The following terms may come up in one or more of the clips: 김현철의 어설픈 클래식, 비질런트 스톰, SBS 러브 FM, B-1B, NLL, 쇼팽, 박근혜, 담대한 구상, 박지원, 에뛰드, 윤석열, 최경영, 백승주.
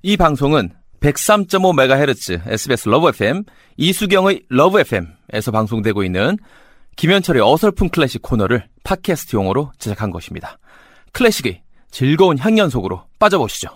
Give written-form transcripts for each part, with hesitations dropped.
이 방송은 103.5MHz SBS 러브 FM, 이수경의 러브 FM에서 방송되고 있는 김현철의 어설픈 클래식 코너를 팟캐스트 용어로 제작한 것입니다. 클래식의 즐거운 향연 속으로 빠져보시죠.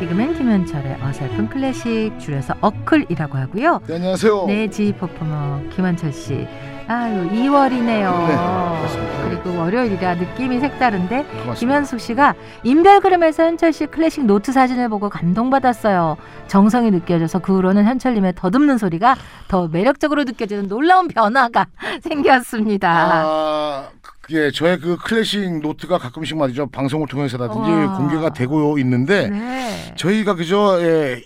지금은 김현철의 어설픈 클래식, 줄여서 어클이라고 하고요. 네, 안녕하세요. 네, 지휘 퍼포머 김현철 씨. 아유, 2월이네요. 네, 맞습니다. 그리고 월요일이라 느낌이 색다른데, 맞습니다. 김현숙 씨가 인별그램에서 현철 씨 클래식 노트 사진을 보고 감동받았어요. 정성이 느껴져서 그 후로는 현철님의 더듬는 소리가 더 매력적으로 느껴지는 놀라운 변화가 생겼습니다. 아... 예, 저의 그 클래식 노트가 가끔씩 말이죠, 방송을 통해서라든지 우와. 공개가 되고 있는데, 네. 저희가 그저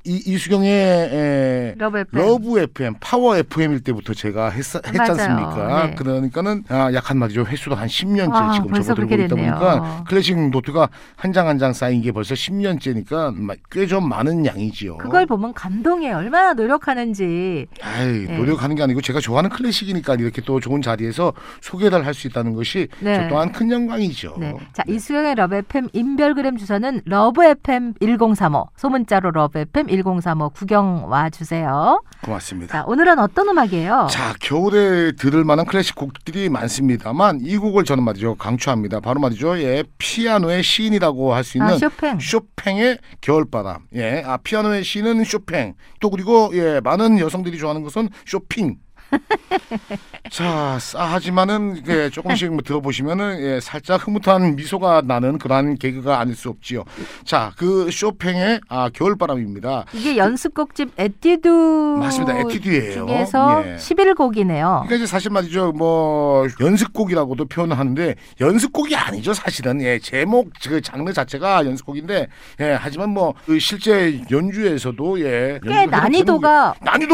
이수경의 러브 FM, 파워 FM일 때부터 제가 했지 않습니까? 네. 그러니까는 약한 말이죠, 횟수도 한 10년째 와, 지금 접어들고 있다 보니까 클래식 노트가 한 장 한 장 쌓인 게 벌써 10년째니까 꽤 좀 많은 양이지요. 그걸 보면 감동이에요. 얼마나 노력하는지. 아이, 네. 노력하는 게 아니고 제가 좋아하는 클래식이니까 이렇게 또 좋은 자리에서 소개를 할 수 있다는 것이 네. 저 또한 큰 영광이죠. 네. 자, 네. 이수경의 러브 FM 인별그램 주소는 러브 FM 1035, 소문자로 러브 FM 1035 구경 와 주세요. 고맙습니다. 자, 오늘은 어떤 음악이에요? 자, 겨울에 들을 만한 클래식 곡들이 많습니다만 이 곡을 저는 말이죠 강추합니다. 바로 말이죠, 예, 피아노의 시인이라고 할 수 있는 쇼팽의 겨울바람. 예, 피아노의 시인은 쇼팽. 또 그리고 예, 많은 여성들이 좋아하는 것은 쇼핑. 자, 하지만은 예, 조금씩 뭐 들어보시면은 예, 살짝 흐뭇한 미소가 나는 그러한 개그가 아닐 수 없지요. 자, 그 쇼팽의 겨울바람입니다. 이게 연습곡집 에뛰드 맞습니다. 에뛰드예요. 중에서 예. 11곡이네요. 그러니까 이제 사실 말이죠, 뭐 연습곡이라고도 표현하는데 연습곡이 아니죠, 사실은. 예, 제목 그 장르 자체가 연습곡인데, 예, 하지만 뭐 그 실제 연주에서도 예, 꽤 난이도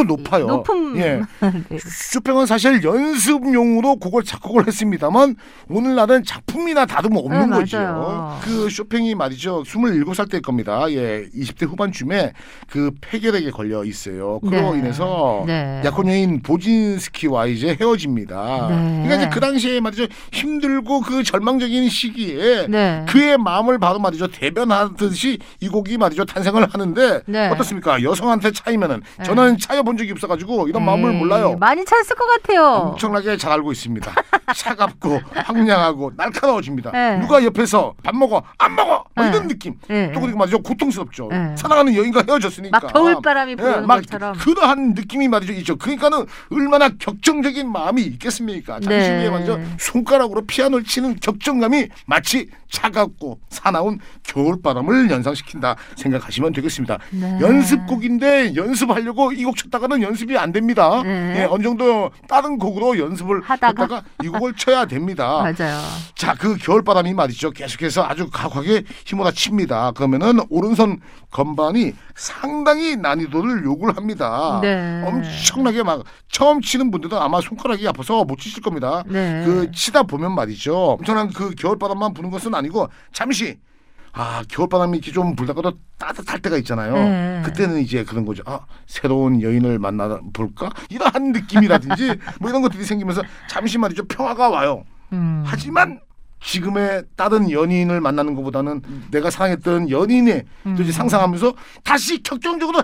높아요. 높은 예. 네. 쇼팽은 사실 연습용으로 곡을 작곡을 했습니다만 오늘날은 작품이나 다름없는 네, 거죠. 그 쇼팽이 말이죠 27살 때일 겁니다. 예, 20대 후반쯤에 그 폐결핵에 걸려 있어요. 그로 네. 인해서 네. 약혼여인 보진스키와 이제 헤어집니다. 네. 그러니까 이제 그 당시에 말이죠 힘들고 그 절망적인 시기에 네. 그의 마음을 바로 말이죠 대변하듯이 이 곡이 말이죠 탄생을 하는데 네. 어떻습니까? 여성한테 차이면은 네. 저는 차여본 적이 없어가지고 이런 마음을 몰라요. 많이 찼을 것 같아요. 엄청나게 잘 알고 있습니다. 차갑고 황량하고 날카로워집니다. 네. 누가 옆에서 밥 먹어 안 먹어 네. 이런 느낌. 네. 또 그리고 말이죠 고통스럽죠. 네. 사랑하는 여인과 헤어졌으니까 막 겨울바람이 부는 네. 것처럼 그러한 느낌이 말이죠 있죠. 그러니까는 얼마나 격정적인 마음이 있겠습니까? 당시 위에 네. 말이죠 손가락으로 피아노를 치는 격정감이 마치 차갑고 사나운 겨울바람을 연상시킨다 생각하시면 되겠습니다. 네. 연습곡인데 연습하려고 이 곡 쳤다가는 연습이 안 됩니다. 네. 예, 어느 정도 다른 곡으로 연습을 하다가 이 곡을 쳐야 됩니다. 맞아요. 자, 그 겨울바람이 말이죠 계속해서 아주 강하게 휘몰아칩니다. 그러면은 오른손 건반이 상당히 난이도를 요구를 합니다. 네. 엄청나게 막 처음 치는 분들은 아마 손가락이 아파서 못 치실 겁니다. 네. 그 치다 보면 말이죠 엄청난 그 겨울바람만 부는 것은 아니고 잠시 겨울바람이 이렇게 좀 불다가도 따뜻할 때가 있잖아요. 네. 그때는 이제 그런 거죠. 새로운 여인을 만나볼까? 이러한 느낌이라든지 뭐 이런 것들이 생기면서 잠시 말이죠 평화가 와요. 하지만 지금의 다른 연인을 만나는 것보다는 내가 사랑했던 연인의 이제 상상하면서 다시 격정적으로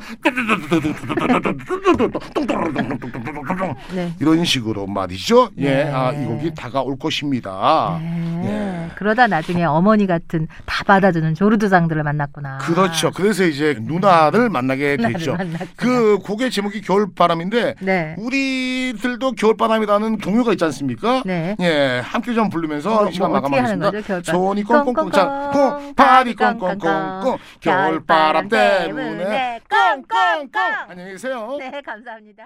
네. 이런 식으로 말이죠. 네. 예, 이 곡이 다가올 것입니다. 네. 예. 그러다 나중에 어머니 같은 다 받아주는 조르드상들을 만났구나. 그렇죠. 그래서 이제 누나를 만나게 되죠. 그 곡의 제목이 겨울바람인데 네. 우리들도 겨울바람이라는 동요가 있지 않습니까? 네. 예, 함께 좀 부르면서 이 시간 마감. 손이 꽁꽁꽁 꽁꽁 발이 꽁꽁꽁꽁 겨울바람 때문에 꽁꽁꽁 안녕히 계세요. 네, 감사합니다.